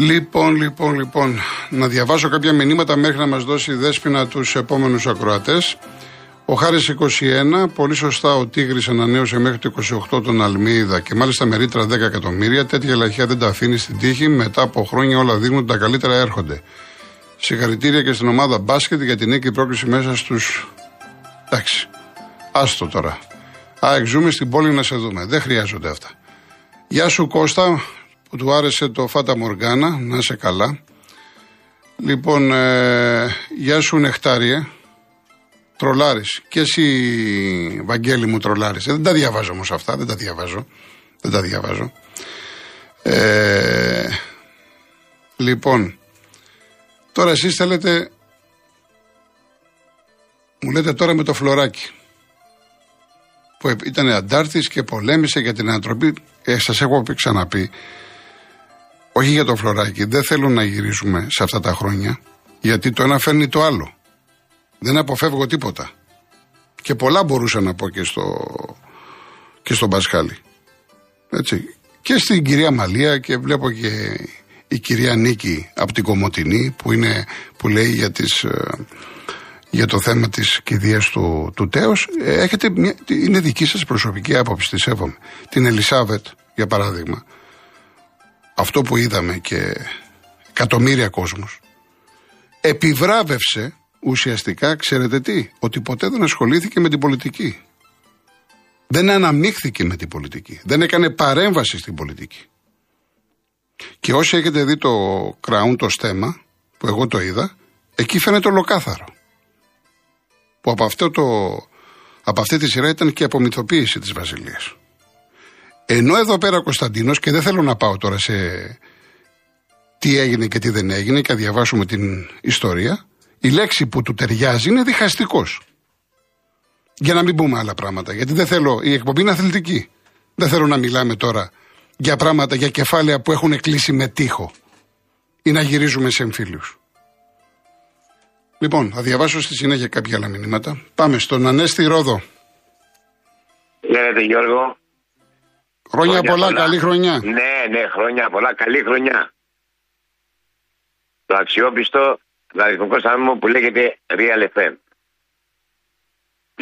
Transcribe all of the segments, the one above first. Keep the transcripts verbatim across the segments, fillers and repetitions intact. Λοιπόν, λοιπόν, λοιπόν, να διαβάσω κάποια μηνύματα μέχρι να μας δώσει η Δέσποινα τους επόμενους ακροατές. Ο Χάρης είκοσι ένα, πολύ σωστά ο Τίγρης ανανέωσε μέχρι το είκοσι οκτώ τον Αλμίδα και μάλιστα με ρήτρα δέκα εκατομμύρια. Τέτοια λαχεία δεν τα αφήνει στην τύχη. Μετά από χρόνια όλα δείχνουν ότι τα καλύτερα έρχονται. Συγχαρητήρια και στην ομάδα μπάσκετ για την νίκη πρόκριση μέσα στους. Εντάξει. Άστο τώρα. ΑΕΚ, ζούμε στην πόλη να σε δούμε. Δεν χρειάζονται αυτά. Γεια σου Κώστα, που του άρεσε το Φάτα Μοργκάνα. Να είσαι καλά. Λοιπόν, ε, γεια σου Νεκτάριε. Τρολάρεις. Και εσύ, Βαγγέλη μου, τρολάρεις. Δεν τα διαβάζω όμως αυτά. Δεν τα διαβάζω. Δεν τα διαβάζω. Ε, λοιπόν, τώρα εσείς θέλετε... Μου λέτε τώρα με το Φλωράκι, που ήταν αντάρτης και πολέμησε για την ανατροπή. Ε, σας έχω πει, ξαναπεί, όχι για το Φλωράκι. Δεν θέλω να γυρίσουμε σε αυτά τα χρόνια, γιατί το ένα φέρνει το άλλο. Δεν αποφεύγω τίποτα. Και πολλά μπορούσα να πω και, στο, και στον Πασχάλη. Έτσι. Και στην κυρία Μαλία, και βλέπω και η κυρία Νίκη από την Κομοτηνή που, είναι, που λέει για, τις, για το θέμα της κηδείας του, του Τέος. Έχετε μια, είναι δική σας προσωπική άποψη, τη σέβομαι. Την Ελισάβετ, για παράδειγμα. Αυτό που είδαμε και εκατομμύρια κόσμος. Επιβράβευσε... Ουσιαστικά, ξέρετε τι, ότι ποτέ δεν ασχολήθηκε με την πολιτική. Δεν αναμίχθηκε με την πολιτική. Δεν έκανε παρέμβαση στην πολιτική. Και όσοι έχετε δει το Crown, το στέμα, που εγώ το είδα, εκεί φαίνεται ολοκάθαρο. Που από, αυτό το, από αυτή τη σειρά ήταν και η απομυθοποίηση της βασιλείας. Ενώ εδώ πέρα ο Κωνσταντίνος, και δεν θέλω να πάω τώρα σε τι έγινε και τι δεν έγινε, και να διαβάσουμε την ιστορία. Η λέξη που του ταιριάζει είναι διχαστικός. Για να μην πούμε άλλα πράγματα, γιατί δεν θέλω, η εκπομπή είναι αθλητική. Δεν θέλω να μιλάμε τώρα για πράγματα, για κεφάλαια που έχουν κλείσει με τοίχο ή να γυρίζουμε σε εμφύλιους. Λοιπόν, θα διαβάσω στη συνέχεια κάποια άλλα μηνύματα. Πάμε στον Ανέστη Ρόδο. Λέγεται Γιώργο. Χρόνια πολλά, πολλά, καλή χρονιά. Ναι, ναι, χρόνια πολλά, καλή χρονιά. Το αξιόπιστο ραδιοφωνικό σταθμό που λέγεται Real Fem.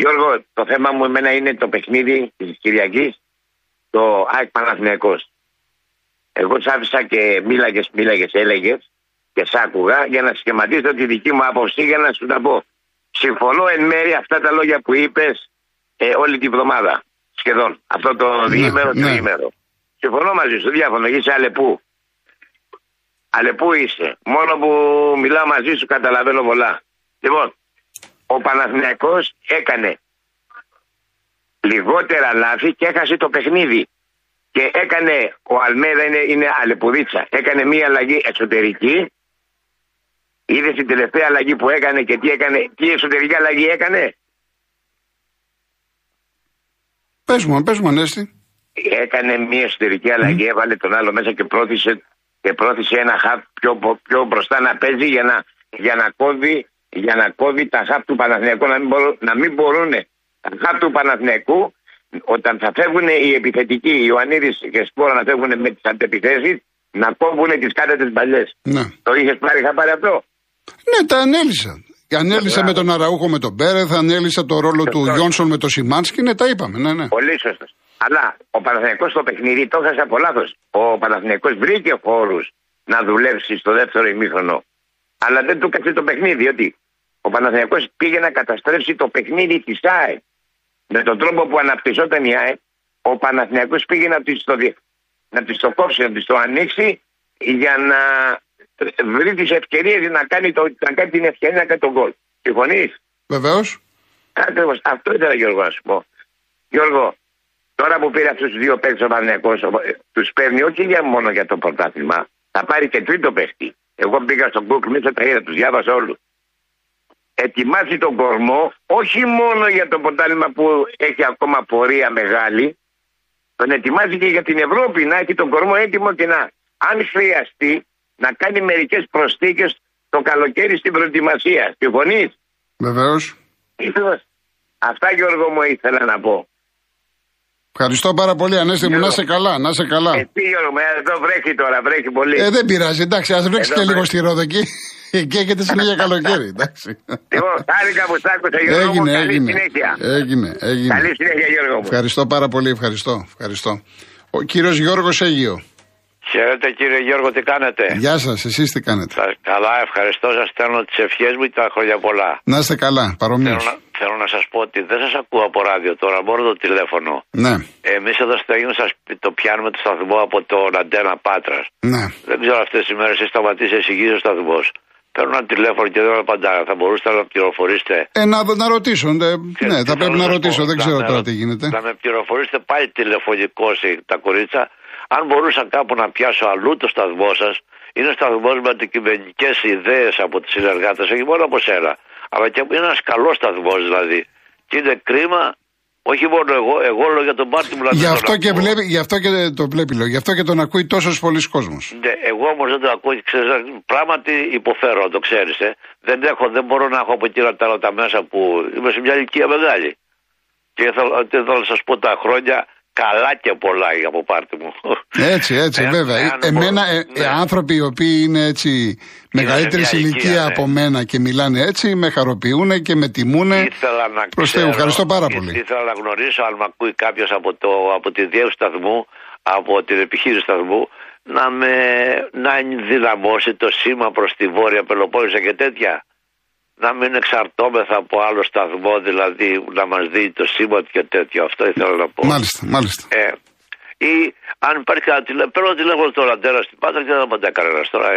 Γιώργο, το θέμα μου εμένα είναι το παιχνίδι της Κυριακής, το ΑΕΚ Παναθηναϊκός. Εγώ σ' άφησα και μίλαγες, μίλαγες, έλεγες και σ' άκουγα για να σχηματίσω τη δική μου άποψη για να σου τα πω. Συμφωνώ εν μέρει αυτά τα λόγια που είπες ε, όλη την εβδομάδα, σχεδόν, αυτό το ναι, διήμερο, ναι. τριήμερο. Συμφωνώ μαζί σου, διάφωνο, είσαι αλεπού. Αλλά πού είσαι, μόνο που μιλάω μαζί σου καταλαβαίνω πολλά. Λοιπόν, ο Παναθηναϊκός έκανε λιγότερα λάθη και έχασε το παιχνίδι. Και έκανε, ο Αλμέρα είναι, είναι αλεπουδίτσα, έκανε μία αλλαγή εσωτερική. Είδε την τελευταία αλλαγή που έκανε και τι έκανε, τι εσωτερική αλλαγή έκανε. Πες μου, πες μου Ανέστη. Έκανε μία εσωτερική αλλαγή, mm. έβαλε τον άλλο μέσα και πρόθυσε... Και πρόθεσε ένα χαπ πιο, πιο μπροστά να παίζει για να, για να, κόβει, για να κόβει τα χαπ του Παναθηναϊκού. Να μην, μπορούν, να μην μπορούν τα χαπ του Παναθηναϊκού όταν θα φεύγουν οι επιθετικοί, οι Ιωαννίδης και Σπόρο να φεύγουν με τις αντεπιθέσεις, να κόβουν τις κάτετες μπαλιές. Ναι. Το είχες πάρει, είχα πάρει αυτό. Ναι, τα ανέλησα. Ανέλησα με τον Αραούχο με τον Πέρεθ, ανέλησα το ρόλο σωστός. Του Γιόνσον με τον Σιμάνσκι, ναι, τα είπαμε. Ναι, ναι. Πολύ σωστός. Αλλά ο Παναθηναϊκός στο παιχνίδι το έχασε από λάθος. Ο Παναθηναϊκός βρήκε χώρους να δουλέψει στο δεύτερο ημίχρονο. Αλλά δεν του έκανε το παιχνίδι, διότι ο Παναθηναϊκός πήγε να καταστρέψει το παιχνίδι της ΑΕΚ. Με τον τρόπο που αναπτυσσόταν η ΑΕΚ, ο Παναθηναϊκός πήγε να της το, να της το κόψει, να της το ανοίξει για να βρει τις ευκαιρίες να κάνει, το, να κάνει την ευκαιρία να κάνει τον γκολ. Συμφωνείς? Βεβαίως. Ακριβώς. Αυτό ήθελα Γιώργο να σου πω. Γιώργο. Τώρα που πήρε αυτούς τους δύο παίκτες ο Παναθηναϊκός, τους παίρνει όχι για μόνο για το πρωτάθλημα. Θα πάρει και τρίτο παίκτη. Εγώ μπήκα στον Google μέσα τα είδα, τους διάβασα όλους. Ετοιμάζει τον κορμό, όχι μόνο για το πρωτάθλημα που έχει ακόμα πορεία μεγάλη, τον ετοιμάζει και για την Ευρώπη να έχει τον κορμό έτοιμο και να, αν χρειαστεί, να κάνει μερικές προσθήκες το καλοκαίρι στην προετοιμασία. Συμφωνείς? Βεβαίως. Αυτά Γιώργο μου ήθελα να πω. Ευχαριστώ πάρα πολύ, Ανέστη μου, να είσαι καλά, να είσαι καλά. Ε, τι Γιώργο, εδώ βρέχει τώρα, βρέχει πολύ. Ε, δεν πειράζει, εντάξει, ας βρέξει και λίγο στη Ρόδο εκεί. Εκεί έχετε συνέχεια καλοκαίρι, εντάξει. Εγώ χάρηκα που σ' άκουσα, Γιώργο μου, καλή συνέχεια. Έγινε, έγινε. Καλή συνέχεια, Γιώργο μου. Ευχαριστώ πάρα πολύ, ευχαριστώ, ευχαριστώ. Ο κύριος Γιώργος Αίγιο. Χαίρετε κύριε Γιώργο, τι κάνετε? Γεια σας, εσείς τι κάνετε? Καλά, ευχαριστώ, σας στέλνω τις ευχές μου και τα χρόνια πολλά. Να είστε καλά, παρομοίως. Θέλω, θέλω να σας πω ότι δεν σας ακούω από ράδιο τώρα, μόνο το τηλέφωνο. Ναι. Εμείς εδώ στο Αίγιο σας το πιάνουμε το σταθμό από τον Αντένα Πάτρας. Ναι. Δεν ξέρω αυτές τις μέρες εσείς σταματήσετε εσείς ο σταθμός. Παίρνω ένα τηλέφωνο και δεν απαντάω. Θα μπορούσατε να πληροφορήσετε. Ε, να, να ρωτήσω. Ναι, και ναι θα πρέπει να ρωτήσω. Δεν ξέρω τώρα τι γίνεται. Να με πληροφορήσετε πάλι τηλεφωνικώς τα κορίτσα. Αν μπορούσα κάπου να πιάσω αλλού το σταθμό σας, είναι σταθμό με αντικειμενικές ιδέες από τις συνεργάτες, όχι μόνο από σένα. Αλλά και είναι ένας καλός σταθμός δηλαδή. Και είναι κρίμα, όχι μόνο εγώ, εγώ λέω για τον πάρτι μου να δηλαδή, αυτό και βλέπει, γι' αυτό και το βλέπει, λέω. Γι' αυτό και τον ακούει τόσο πολλοί κόσμος. Ναι, εγώ όμως δεν το ακούω, ξέρεις, πράγματι υποφέρω, το ξέρεις. Ε. Δεν έχω, δεν μπορώ να έχω από εκεί τα άλλα τα μέσα που είμαι σε μια ηλικία μεγάλη. Και θέλω να σας πω τα χρόνια. Καλά και πολλά από πάρτι μου. Έτσι, έτσι, ε, βέβαια. Ε, εμένα, ε, ναι. ε, άνθρωποι οι οποίοι είναι έτσι μεγαλύτερης ηλικία ναι. από μένα και μιλάνε έτσι, με χαροποιούν και με τιμούν. Προς Θεού, ευχαριστώ πάρα πολύ. Ήθελα να γνωρίσω αν με ακούει κάποιος από, το, από τη διεύθυνση σταθμού, από την επιχείρηση σταθμού, να, με, να ενδυναμώσει το σήμα προς τη Βόρεια Πελοπόννησο και τέτοια. Να μην εξαρτώμεθα από άλλο σταθμό, δηλαδή να μας δει το σήμα και τέτοιο. Αυτό ήθελα να πω. Μάλιστα, μάλιστα. Ε, ή αν υπάρχει κάτι, παίρνω τηλέφωνο τώρα αντέρα στην Πάτρα και δεν απαντά κανένα. Τώρα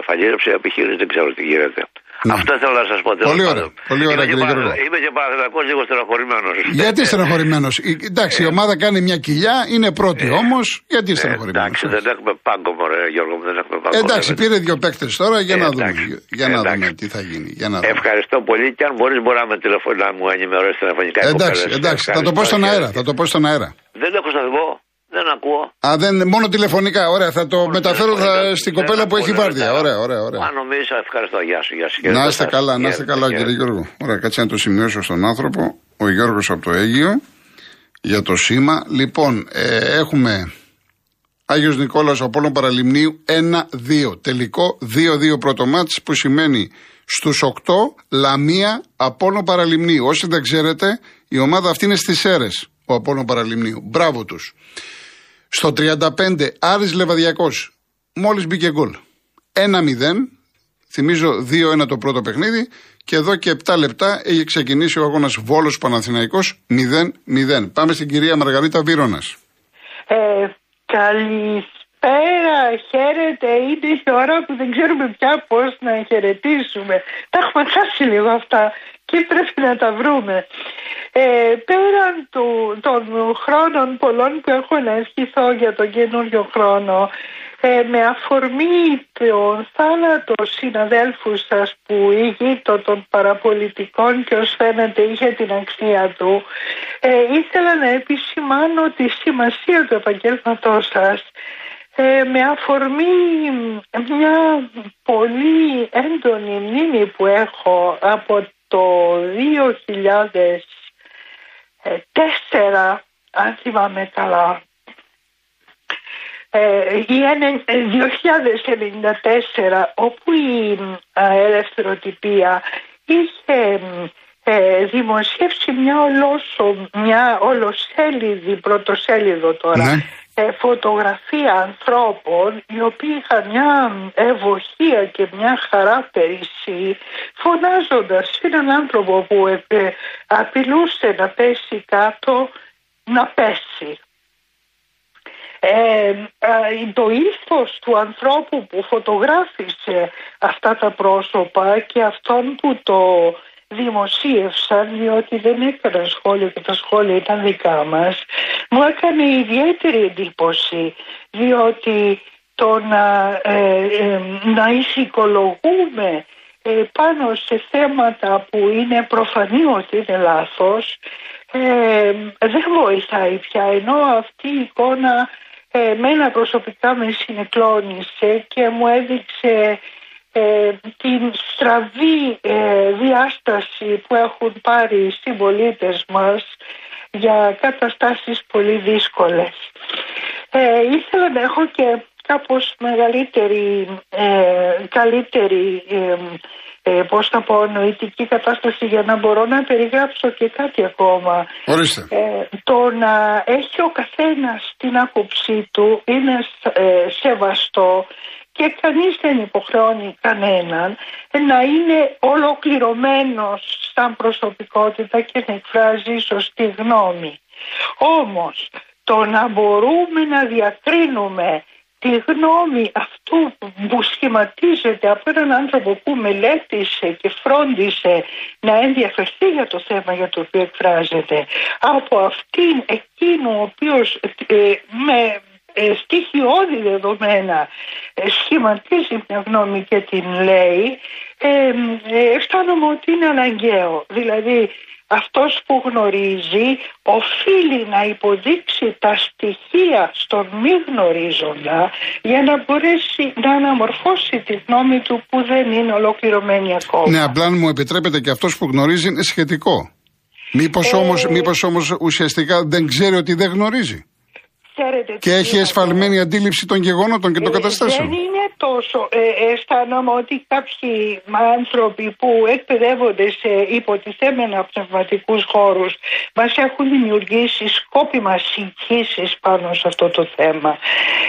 εφαγείρεψε η επιχείρηση, δεν ξέρω τι γίνεται. Ναι. Αυτό ήθελα να σας πω. Πολύ ωραία, πολύ ωραία κύριε Γιώργο. Είμαι και παραθυνακός, λίγο στεναχωρημένος. Γιατί στεναχωρημένος? Εντάξει, η ομάδα κάνει μια κοιλιά, είναι πρώτη όμως, γιατί στεναχωρημένος? Εντάξει, δεν έχουμε πάγκο, μωρέ Γιώργο, δεν έχουμε πάγκο. Εντάξει, πήρε δύο παίκτες τώρα για να δούμε, για να δούμε τι θα γίνει. Ευχαριστώ πολύ και αν μπορείς μπορεί να μου ενημερώσεις τηλεφωνικά. Εντάξει, εντάξει, θα το πω στον αέρα, θα το πω στον αέρα. Δεν έχω σταθμό. Δεν ακούω. Α, δεν, μόνο τηλεφωνικά. Ωραία, θα το μεταφέρω στην κοπέλα που έχει βάρδια. Ωραία, ωραία, ωραία. Αν νομίζεις, ευχαριστώ. Γεια σου, γεια σου. Να είστε καλά, να είστε καλά, κύριε Γιώργο. Ωραία, κάτσε να το σημειώσω στον άνθρωπο. Ο Γιώργος από το Αίγιο για το σήμα. Λοιπόν, ε, έχουμε Άγιος Νικόλαος Απόλλων Παραλιμνίου ένα δύο. Τελικό δύο δύο πρώτο μάτς που σημαίνει στους οκτώ Λαμία Απόλλων Παραλιμνίου. Όσοι δεν ξέρετε, η ομάδα αυτή είναι στις Σέρες, ο Απόλλων Παραλιμνίου. Μπράβο τους. Στο τριάντα πέντε Άρης Λεβαδιακός, μόλις μπήκε γκολ. ένα μηδέν, θυμίζω δύο ένα το πρώτο παιχνίδι και εδώ και επτά λεπτά έχει ξεκινήσει ο αγώνας Βόλος Παναθηναϊκός μηδέν μηδέν. Πάμε στην κυρία Μαργαρίτα Βύρωνας. Ε, καλησπέρα, χαίρετε, είναι η ώρα που δεν ξέρουμε πια πώς να χαιρετήσουμε. Τα έχουμε χάσει λίγο αυτά και πρέπει να τα βρούμε. Ε, πέραν του, των χρόνων πολλών που έχω να ευχηθώ για τον καινούριο χρόνο, ε, με αφορμή τον θάνατο συναδέλφου σας που ηγείτο των παραπολιτικών και ως φαίνεται είχε την αξία του, ε, ήθελα να επισημάνω τη σημασία του επαγγέλματός σας. Ε, με αφορμή μια πολύ έντονη μνήμη που έχω από το δύο χιλιάδες Τέσσερα, αν θυμάμαι καλά, η δύο χιλιάδες ενενήντα τέσσερα, όπου η Ελευθεροτυπία είχε δημοσιεύσει μια, ολόσο, μια ολοσέλιδη, πρωτοσέλιδο τώρα, ναι. φωτογραφία ανθρώπων οι οποίοι είχαν μια ευωχία και μια χαρά πέρυσι, φωνάζοντας έναν άνθρωπο που απειλούσε να πέσει κάτω να πέσει. Ε, το ήθος του ανθρώπου που φωτογράφησε αυτά τα πρόσωπα και αυτόν που το δημοσίευσαν, διότι δεν έκαναν σχόλιο και τα σχόλια ήταν δικά μας, μου έκανε ιδιαίτερη εντύπωση, διότι το να, ε, ε, να ηθικολογούμε ε, πάνω σε θέματα που είναι προφανή ότι είναι λάθος ε, δεν βοηθάει πια, ενώ αυτή η εικόνα ε, μένα προσωπικά με συνεκλώνησε και μου έδειξε Ε, την στραβή ε, διάσταση που έχουν πάρει οι συμπολίτες μας για καταστάσεις πολύ δύσκολες. Ε, ήθελα να έχω και κάπως μεγαλύτερη, ε, καλύτερη ε, ε, πώς να πω, νοητική κατάσταση για να μπορώ να περιγράψω και κάτι ακόμα. Ορίστε. Ε, το να έχει ο καθένας την άποψή του είναι ε, σεβαστό και κανείς δεν υποχρεώνει κανέναν να είναι ολοκληρωμένος σαν προσωπικότητα και να εκφράζει σωστή γνώμη. Όμως το να μπορούμε να διακρίνουμε τη γνώμη αυτού που σχηματίζεται από έναν άνθρωπο που μελέτησε και φρόντισε να ενδιαφερθεί για το θέμα για το οποίο εκφράζεται, από αυτήν εκείνο ο οποίος ε, με ε, στοιχειώδη δεδομένα ε, σχηματίζει μια γνώμη και την λέει, ε, ε, αισθάνομαι ότι είναι αναγκαίο. Δηλαδή αυτός που γνωρίζει οφείλει να υποδείξει τα στοιχεία στον μη γνωρίζοντα για να μπορέσει να αναμορφώσει τη γνώμη του που δεν είναι ολοκληρωμένη ακόμα. Ναι, απλά μου επιτρέπετε, και αυτός που γνωρίζει είναι σχετικό. Μήπως, ε... όμως, μήπως όμως ουσιαστικά δεν ξέρει ότι δεν γνωρίζει. Ξέρετε, και έχει εσφαλμένη είναι... αντίληψη των γεγονότων και των ε, καταστάσεων. Δεν είναι τόσο. Ε, αισθάνομαι ότι κάποιοι άνθρωποι που εκπαιδεύονται σε υποτιθέμενα πνευματικούς χώρους μας έχουν δημιουργήσει σκόπιμα συγχύσεις πάνω σε αυτό το θέμα.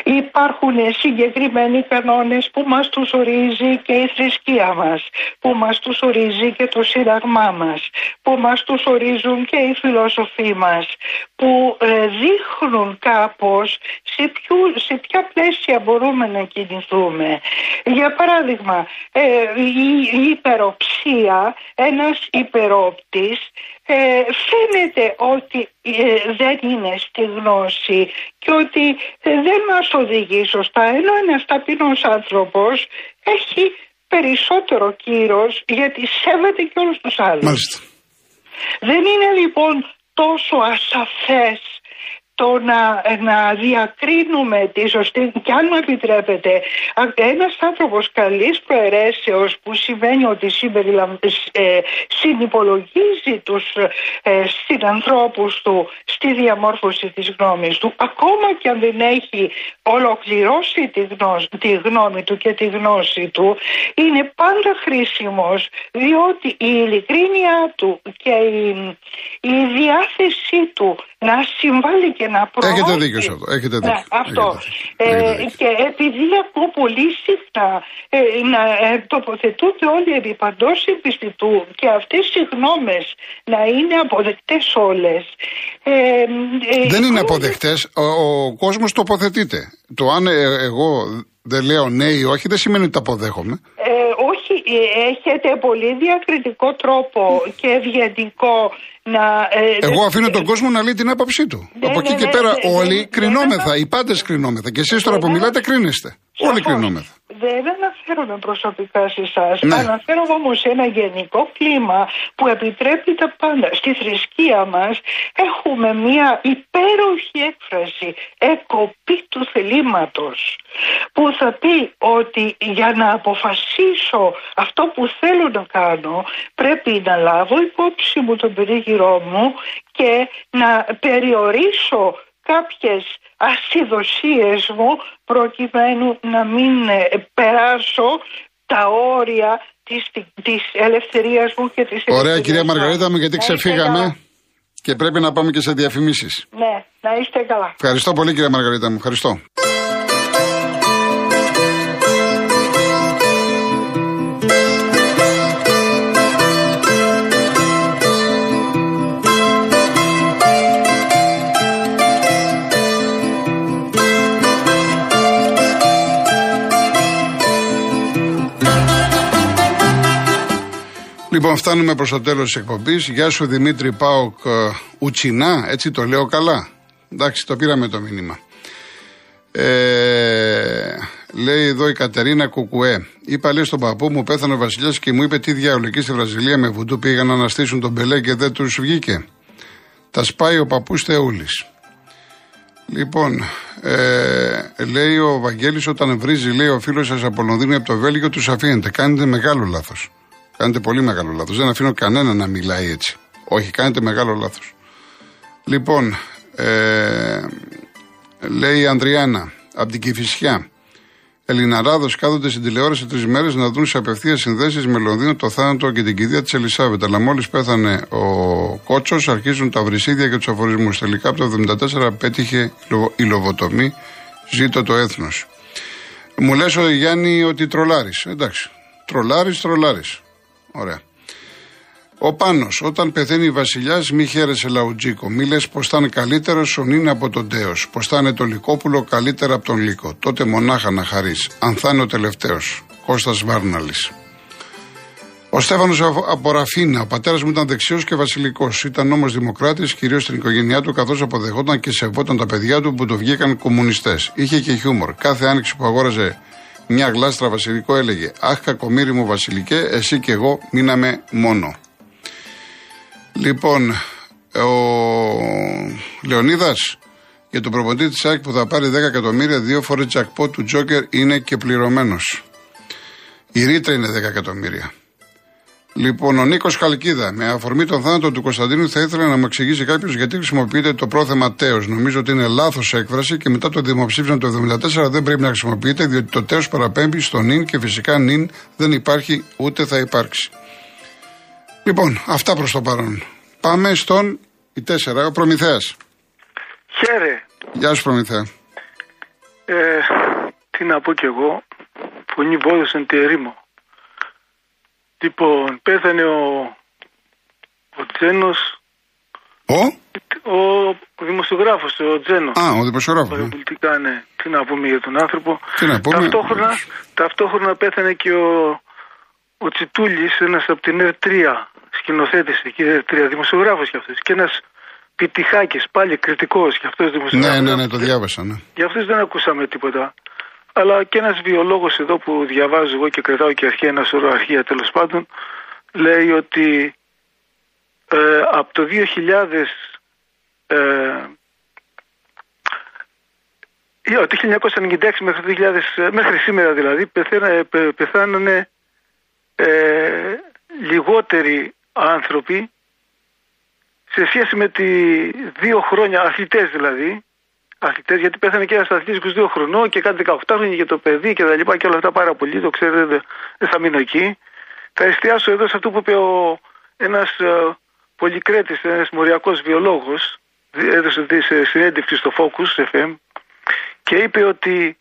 Υπάρχουν συγκεκριμένοι κανόνες που μας τους ορίζει και η θρησκεία μας, που μας τους ορίζει και το σύνταγμά μας, που μας τους ορίζουν και οι φιλόσοφοί μας, που ε, δείχνουν κάπου Πώς, σε, ποιου, σε ποια πλαίσια μπορούμε να κινηθούμε. Για παράδειγμα, ε, η, η υπεροψία, ένας υπερόπτης ε, φαίνεται ότι ε, δεν είναι στη γνώση και ότι ε, δεν μας οδηγεί σωστά, ενώ ένας ταπεινός άνθρωπος έχει περισσότερο κύρος γιατί σέβεται και όλους τους άλλους. Μάλιστα. Δεν είναι λοιπόν τόσο ασαφές το να, να διακρίνουμε τη σωστή, και αν μου επιτρέπετε, ένας άνθρωπος καλής προαιρέσεως που σημαίνει ότι συμπεριλαμ, ε, συνυπολογίζει τους ε, συνανθρώπους του στη διαμόρφωση της γνώμης του, ακόμα και αν δεν έχει ολοκληρώσει τη, γνώση, τη γνώμη του και τη γνώση του, είναι πάντα χρήσιμος, διότι η ειλικρίνειά του και η, η διάθεσή του να συμβάλλει και να προωθεί. Έχετε δίκιο σε αυτό. Έχετε δίκιο. Ναι, αυτό. Έχετε δίκιο. Ε, Έχετε δίκιο. Και επειδή ακούω πολύ συχνά ε, να ε, τοποθετούνται όλοι επί παντός επιστητού και αυτές οι γνώμες να είναι αποδεκτές όλες. Ε, ε, δεν είναι αποδεκτές. Ο, ο κόσμος τοποθετείται. Το αν ε, εγώ δεν λέω ναι ή όχι δεν σημαίνει ότι τα αποδέχομαι. Ε, όχι. Έχετε πολύ διακριτικό τρόπο και ευγενικό. Να, ε, Εγώ αφήνω ε, τον κόσμο να λέει την άποψή του. Ναι, από εκεί ναι, και ναι, πέρα ναι, όλοι ναι, κρινόμεθα, ναι, οι πάντες κρινόμεθα. Και εσείς τώρα ναι, που μιλάτε κρίνεστε. Σαφώς. Όλοι κρινόμεθα. Δεν αναφέρομαι προσωπικά σε εσάς. Ναι. Αναφέρομαι όμως σε ένα γενικό κλίμα που επιτρέπει τα πάντα. Στη θρησκεία μας έχουμε μια υπέροχη έκφραση, εκοπή του θελήματος, που θα πει ότι για να αποφασίσω αυτό που θέλω να κάνω πρέπει να λάβω υπόψη μου τον περίγυρό μου και να περιορίσω κάποιες ασυδοσίες μου προκειμένου να μην περάσω τα όρια της, της ελευθερίας μου και της ελευθερίας. Ωραία κυρία Μαργαρίτα μου, γιατί ξεφύγαμε και πρέπει να πάμε και σε διαφημίσεις. Ναι, να είστε καλά. Ευχαριστώ πολύ κυρία Μαργαρίτα μου, ευχαριστώ. Λοιπόν, φτάνουμε προς το τέλος της εκπομπής. Γεια σου Δημήτρη Πάοκ Ουτσινά, έτσι το λέω καλά. Εντάξει, το πήραμε το μήνυμα. Ε, λέει εδώ η Κατερίνα Κουκουέ. Είπα λέει στον παππού μου, πέθανε ο βασιλιάς και μου είπε τι διαολική στη Βραζιλία με βουντού πήγαν να αναστήσουν τον Πελέ και δεν τους βγήκε. Τα σπάει ο παππούς Θεούλης. Λοιπόν, ε, λέει ο Βαγγέλης, όταν βρίζει, λέει ο φίλος σας από Λονδίνο από το Βέλγιο, τους αφήνετε. Κάνετε μεγάλο λάθος. Κάνετε πολύ μεγάλο λάθος. Δεν αφήνω κανένα να μιλάει έτσι. Όχι, κάνετε μεγάλο λάθος. Λοιπόν, ε, λέει η Ανδριάννα, από την Κηφισιά. Ελληναράδες κάθονται στην τηλεόραση τρεις μέρες να δουν σε απευθείας συνδέσεις με Λονδίνο το θάνατο και την κηδεία της Ελισάβετ. Αλλά μόλις πέθανε ο Κότσος, αρχίζουν τα βρυσίδια και τους αφορισμούς. Τελικά από το εβδομήντα τέσσερα πέτυχε η λοβοτομή. Ζήτω το έθνος. Μου λες ο Γιάννη ότι τρολάρεις. Εντάξει. Τρολάρεις, τρολάρεις. Ωραία. Ο Πάνος, όταν πεθαίνει η βασιλιάς, μη χαίρεσαι λαουτζίκο. Μη λες πως θα είναι καλύτερος ο Νίνα από τον Τέος. Πως θα είναι το Λυκόπουλο καλύτερα από τον Λύκο. Τότε μονάχα να χαρείς. Αν θα είναι ο τελευταίος. Κώστας Βάρναλης. Ο Στέφανος από Ραφίνα. Ο πατέρας μου ήταν δεξιός και βασιλικός. Ήταν όμως δημοκράτης, κυρίως στην οικογένειά του, καθώς αποδεχόταν και σεβόταν τα παιδιά του που το βγήκαν κομμουνιστές. Είχε και χιούμορ. Κάθε άνοιξη που αγόραζε μια γλάστρα βασιλικό έλεγε: Αχ, κακομοίρη μου βασιλικέ, εσύ και εγώ μείναμε μόνο. Λοιπόν, ο Λεωνίδας για τον προπονητή της ΑΕΚ που θα πάρει δέκα εκατομμύρια, δύο φορές τζακπό του Τζόκερ είναι και πληρωμένος. Η ρήτρα είναι δέκα εκατομμύρια. Λοιπόν, ο Νίκος Χαλκίδα, με αφορμή τον θάνατο του Κωνσταντίνου, θα ήθελα να μου εξηγήσει κάποιος γιατί χρησιμοποιείται το πρόθεμα τέος. Νομίζω ότι είναι λάθος έκφραση και μετά το δημοψήφισμα του εβδομήντα τέσσερα δεν πρέπει να χρησιμοποιείται, διότι το τέος παραπέμπει στο νυν και φυσικά νυν δεν υπάρχει ούτε θα υπάρξει. Λοιπόν, αυτά προς το παρόν. Πάμε στον η τέσσερα, ο Προμηθέας. Χαίρε. Γεια σου Προμηθέα. Ε, τι να πω κι εγώ, φωνή βόδωσαν τη ερήμο. Λοιπόν, πέθανε ο, ο Τζένος. Ο? Ο δημοσιογράφος, ο Τζένος. Α, ο δημοσιογράφος. Παραπολιτικά, ναι. Τι να πούμε για τον άνθρωπο. Τι να πούμε. Ταυτόχρονα, ταυτόχρονα πέθανε και ο... Ο Τσιτούλης, ένας από την Ερτρία, σκηνοθέτης εκεί, Ερτρία, δημοσιογράφος κι αυτός. Και ένας Πιτυχάκης, πάλι κριτικός κι αυτός δημοσιογράφος. Ναι, ναι, ναι, το διάβασα. Ναι. Γι' αυτός δεν ακούσαμε τίποτα. Αλλά και ένας βιολόγος εδώ που διαβάζω εγώ και κρατάω και αρχαία, ένα σωρό αρχεία τέλος πάντων, λέει ότι ε, από το δύο χιλιάδες. Ε, από το χίλια εννιακόσια ενενήντα έξι μέχρι, το δύο χιλιάδες, μέχρι σήμερα δηλαδή, πεθαίνανε. Πε, πεθαίνανε Ε, λιγότεροι άνθρωποι σε σχέση με τη δύο χρόνια, αθλητές δηλαδή, αθλητές, γιατί πέθανε και ένας αθλητής είκοσι δύο χρονών και κάτι δεκαοκτώ χρόνια για το παιδί και τα λοιπά και όλα αυτά πάρα πολύ, το ξέρετε, δεν θα μείνω εκεί. Θα εστιάσω εδώ σε αυτό που είπε ο, ένας ε, πολυκρέτης, ένας μοριακός βιολόγος, έδωσε σε συνέντευξη στο Focus εφ εμ και είπε ότι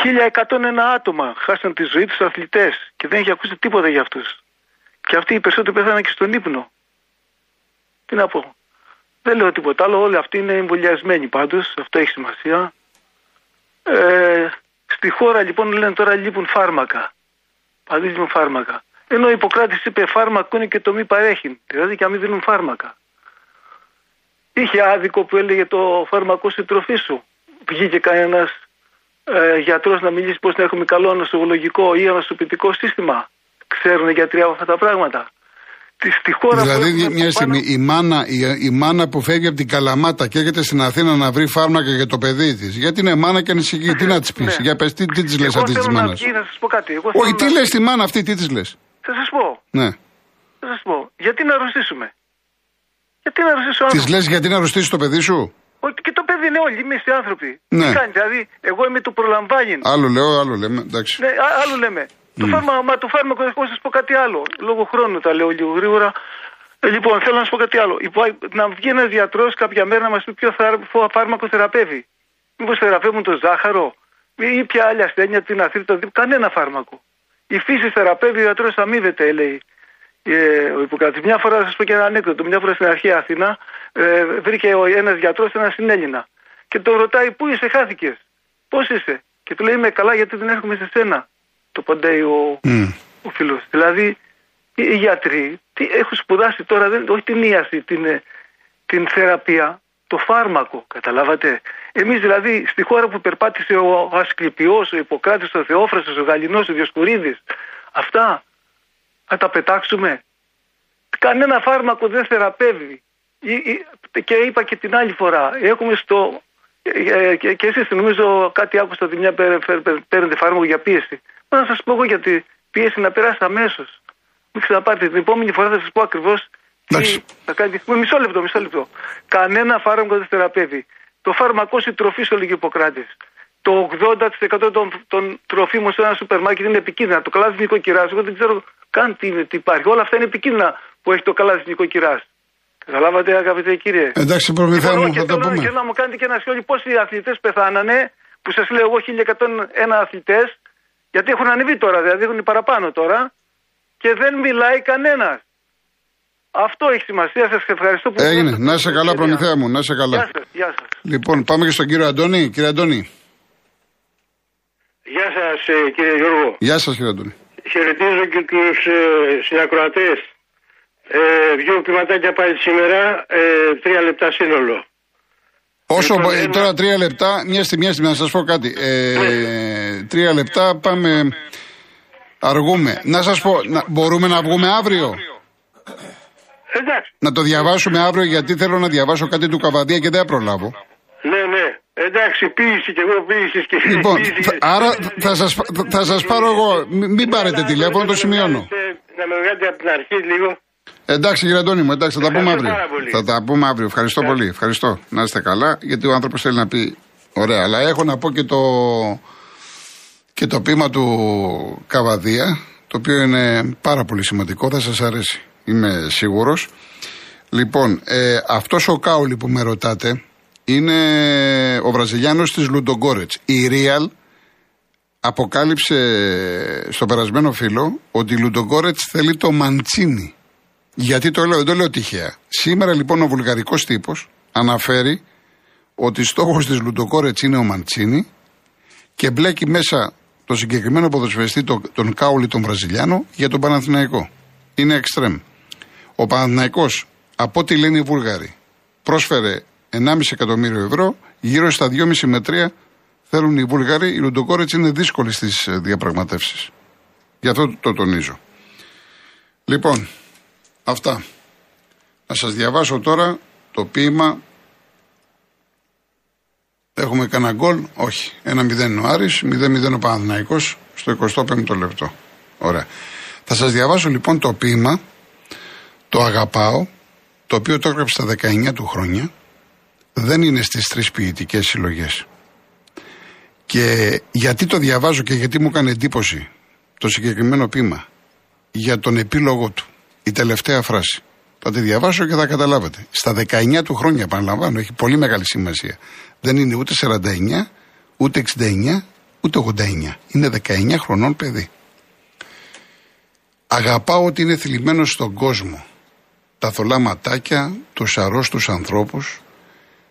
χίλια εκατόν ένα άτομα χάσαν τη ζωή τους αθλητές και δεν είχε ακούσει τίποτα για αυτούς. Και αυτοί οι περισσότεροι πέθαναν και στον ύπνο. Τι να πω. Δεν λέω τίποτα άλλο. Όλοι αυτοί είναι εμβολιασμένοι πάντως. Αυτό έχει σημασία. Ε, στη χώρα λοιπόν λένε τώρα λείπουν φάρμακα. Παντού λείπουν φάρμακα. Ενώ ο Ιπποκράτης είπε φάρμακο είναι και το μη παρέχει. Δηλαδή και αν μην δίνουν φάρμακα. Είχε άδικο που έλεγε το φάρμακο στην τροφή σου. Βγήκε κανένας Ε, γιατρός να μιλήσει πώς να έχουμε καλό ανοσολογικό ή ανοσοποιητικό σύστημα. Ξέρουν οι γιατροί από αυτά τα πράγματα. Τη, στη χώρα δηλαδή, μια στιγμή, πάνω... η, μάνα, η, η μάνα που φεύγει από την Καλαμάτα και έρχεται στην Αθήνα να βρει φάρμακα για το παιδί της. Γιατί είναι μάνα και ανησυχεί, τι να της πεις. Ναι. Για πες, τι, τι της λες αυτή τη μάνα. Θα σας πω κάτι. Εγώ Όχι, τι να... λες τη μάνα αυτή, τι της λες. Θα σας πω. Ναι. Θα σας πω. Γιατί να αρρωστήσουμε. Γιατί να αρρωστήσω άνθρωπο. Της λες γιατί να αρρωστήσεις το παιδί σου. Ότι και το παιδί είναι όλοι, είμαστε άνθρωποι. Ναι. Τι κάνει, δηλαδή, εγώ είμαι του προλαμβάνει. Άλλο λέω, άλλο λέμε. Εντάξει. Ναι, α, άλλο λέμε. Mm. Το, φάρμα, μα, το φάρμακο, εγώ θα σα πω κάτι άλλο. Λόγω χρόνου τα λέω λίγο γρήγορα. Ε, λοιπόν, θέλω να σα πω κάτι άλλο. Να βγει ένα γιατρός κάποια μέρα να μα πει ποιο φάρμακο θεραπεύει. Μήπως θεραπεύουν το ζάχαρο ή ποια άλλη ασθένεια, την αθρίτητα, κανένα φάρμακο. Η φύση θεραπεύει, ο γιατρός αμείβεται, λέει. Ε, ο Ιπποκράτη. Μια φορά, θα σα πω και ένα ανέκδοτο. Μια φορά στην αρχαία Αθήνα ε, βρήκε ένας γιατρός έναν Συνέλληνα και τον ρωτάει: Πού είσαι, χάθηκες, πώς είσαι, και του λέει: Είμαι καλά, γιατί δεν έρχομαι σε σένα. Το παντάει ο, mm. ο φίλος. Δηλαδή, οι, οι γιατροί τι έχουν σπουδάσει τώρα, δεν, όχι την ίαση, την, την θεραπεία, το φάρμακο. Καταλάβατε. Εμείς δηλαδή, στη χώρα που περπάτησε ο Ασκληπιός, ο Ιπποκράτης, ο Θεόφραστος, ο Γαλινός, ο Διοσκουρίδης, αυτά. Να τα πετάξουμε. Κανένα φάρμακο δεν θεραπεύει. Και είπα και την άλλη φορά, έχουμε στο... Ε, και, και εσείς νομίζω κάτι άκουσα ότι μια παίρνετε φάρμακο για πίεση. Μα να σας πω εγώ για την πίεση να περάσει αμέσως. Μην ξαναπάρτε. Την επόμενη φορά θα σας πω ακριβώς Θα κάνει τη θυμή. Μισό λεπτό, μισό λεπτό. Κανένα φάρμακο δεν θεραπεύει. Το φάρμακό είναι τροφή, στο λέγει ο Ιπποκράτης. Το ογδόντα τοις εκατό των, των τροφίμων σε ένα σούπερ μάρκετ είναι επικίνδυνα. Το καλάθι νοικοκυρά, εγώ δεν ξέρω καν τι, τι υπάρχει. Όλα αυτά είναι επικίνδυνα που έχει το καλάθι νοικοκυρά. Καταλάβατε, αγαπητέ κύριε. Εντάξει, προμηθεία μου, θα τα πούμε. Και να μου κάνετε και ένα σχόλιο πόσοι αθλητές πεθάνανε, που σας λέω εγώ χίλια εκατόν ένα αθλητές, γιατί έχουν ανεβεί τώρα, δηλαδή έχουν παραπάνω τώρα, και δεν μιλάει κανένας. Αυτό έχει σημασία, σας ευχαριστώ που... Έγινε, να είσαι καλά προμηθεία μου, να είσαι καλά. Γεια σας, γεια σας. Λοιπόν, πάμε και στον κύριο Αντώνη. Κύριε Αντώνη. Γεια σας κύριε Γιώργο. Γεια σας κύριε Αντώνη. Χαιρετίζω και τους συνακροατές. Ε, δύο ποιηματάκια πάλι σήμερα, ε, τρία λεπτά σύνολο. Όσο λοιπόν, ε, τώρα τρία λεπτά, μια στιγμή, μια στιγμή να σας πω κάτι. Ε, ναι. Τρία λεπτά πάμε, αργούμε. Να σας πω, να, μπορούμε να βγούμε αύριο. Εντάξει. Να το διαβάσουμε αύριο, γιατί θέλω να διαβάσω κάτι του Καβαδία και δεν προλάβω. Ναι, ναι. Εντάξει, ποιήση και εγώ ποιήσεις και... Λοιπόν, θα, άρα θα σας, θα σας πάρω εγώ. Μην, μην πάρετε τηλέφωνο, το σημειώνω. Να με βγάλετε από την αρχή λίγο. Εντάξει κύριε Αντώνη μου, εντάξει, θα τα πούμε αύριο. Θα τα πούμε αύριο. Ευχαριστώ πολύ. Ευχαριστώ. Να είστε καλά, γιατί ο άνθρωπος θέλει να πει ωραία. Αλλά έχω να πω και το, και το ποίημα του Καβαδία, το οποίο είναι πάρα πολύ σημαντικό, θα σας αρέσει. Είμαι σίγουρος. Λοιπόν, ε, αυτός ο Κάουλη που με ρωτάτε είναι ο Βραζιλιάνος της Λουντογκόρετς. Η Real αποκάλυψε στο περασμένο φύλλο ότι η Λουντογκόρετς θέλει το Μαντσίνι. Γιατί το λέω, δεν το λέω τυχαία. Σήμερα λοιπόν ο βουλγαρικός τύπος αναφέρει ότι στόχος της Λουντογκόρετς είναι ο Μαντσίνι και μπλέκει μέσα το συγκεκριμένο ποδοσφαιριστή, τον Κάουλη τον Βραζιλιάνο, για τον Παναθηναϊκό. Είναι εξτρέμ. Ο Παναθηναϊκός, από ό,τι λένε οι Βούλγαροι, πρόσφερε ενάμιση εκατομμύριο ευρώ, γύρω στα δυόμιση με τρία θέλουν οι Βούλγαροι. Η Λουντογκόρετς είναι δύσκολη στις διαπραγματεύσεις. Γι' αυτό το τονίζω. Λοιπόν. Αυτά. Να σας διαβάσω τώρα το ποίημα. Έχουμε κανένα γκολ. Όχι. Ένα μηδέν ο Άρης, μηδέν μηδέν ο Παναθηναϊκός στο εικοστό πέμπτο λεπτό. Ωραία. Θα σας διαβάσω λοιπόν το ποίημα «Το αγαπάω», το οποίο το έγραψε στα δεκαεννιά του χρόνια. Δεν είναι στις τρεις ποιητικές συλλογές. Και γιατί το διαβάζω και γιατί μου έκανε εντύπωση το συγκεκριμένο ποίημα? Για τον επίλογο του. Η τελευταία φράση. Θα τη διαβάσω και θα καταλάβετε. Στα δεκαεννιά του χρόνια, επαναλαμβάνω, έχει πολύ μεγάλη σημασία. Δεν είναι ούτε σαράντα εννιά, ούτε εξήντα εννιά, ούτε ογδόντα εννιά. Είναι δεκαεννιά χρονών παιδί. Αγαπάω ότι είναι θλιμμένο στον κόσμο. Τα θολά ματάκια, τους αρρώστους ανθρώπους,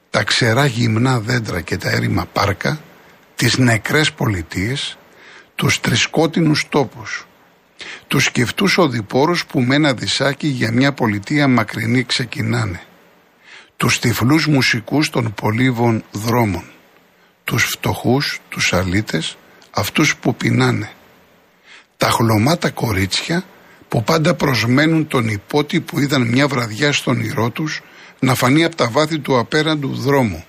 τα ξερά γυμνά δέντρα και τα έρημα πάρκα, τις νεκρές πολιτείες, τους τρισκότινους τόπους. Τους σκεφτούς οδηπόρους που με ένα δισάκι για μια πολιτεία μακρινή ξεκινάνε. Τους τυφλούς μουσικούς των πολύβων δρόμων. Τους φτωχούς, τους αλήτες, αυτούς που πεινάνε. Τα χλωμάτα κορίτσια που πάντα προσμένουν τον υπότι που είδαν μια βραδιά στον όνειρό τους να φανεί από τα βάθη του απέραντου δρόμου.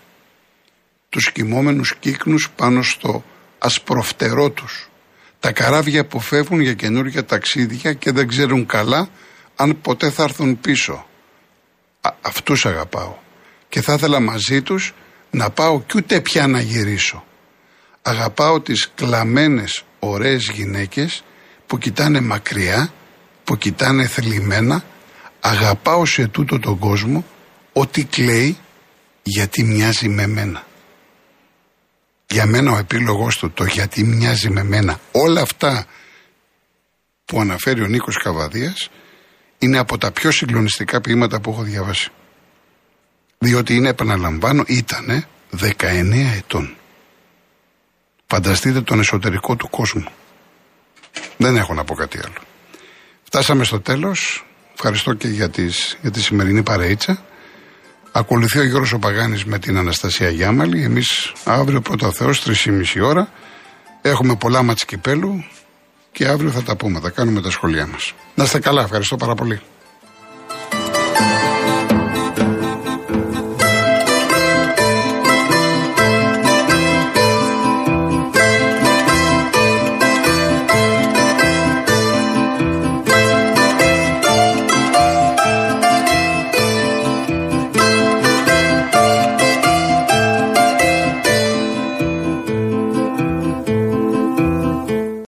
Τους κοιμόμενους κύκνους πάνω στο ασπροφτερό τους. Τα καράβια που φεύγουν για καινούργια ταξίδια και δεν ξέρουν καλά αν ποτέ θα έρθουν πίσω. Α, αυτούς αγαπάω και θα ήθελα μαζί τους να πάω κι ούτε πια να γυρίσω. Αγαπάω τις κλαμμένες ωραίες γυναίκες που κοιτάνε μακριά, που κοιτάνε θλιμμένα. Αγαπάω σε τούτο τον κόσμο ό,τι κλαίει γιατί μοιάζει με μένα. Για μένα ο επίλογος του, το γιατί μοιάζει με μένα, όλα αυτά που αναφέρει ο Νίκος Καβαδίας είναι από τα πιο συγκλονιστικά ποίηματα που έχω διαβάσει. Διότι είναι, επαναλαμβάνω, ήτανε δεκαεννιά ετών. Φανταστείτε τον εσωτερικό του κόσμο. Δεν έχω να πω κάτι άλλο. Φτάσαμε στο τέλος. Ευχαριστώ και για, τις, για τη σημερινή παραίτσα. Ακολουθεί ο Γιώργος ο Παγάνης με την Αναστασία Γιάμαλη. Εμείς αύριο πρώτα ο Θεός, τρεις και μισή ώρα. Έχουμε πολλά μάτς κυπέλλου και αύριο θα τα πούμε, θα κάνουμε τα σχολεία μας. Να είστε καλά, ευχαριστώ πάρα πολύ.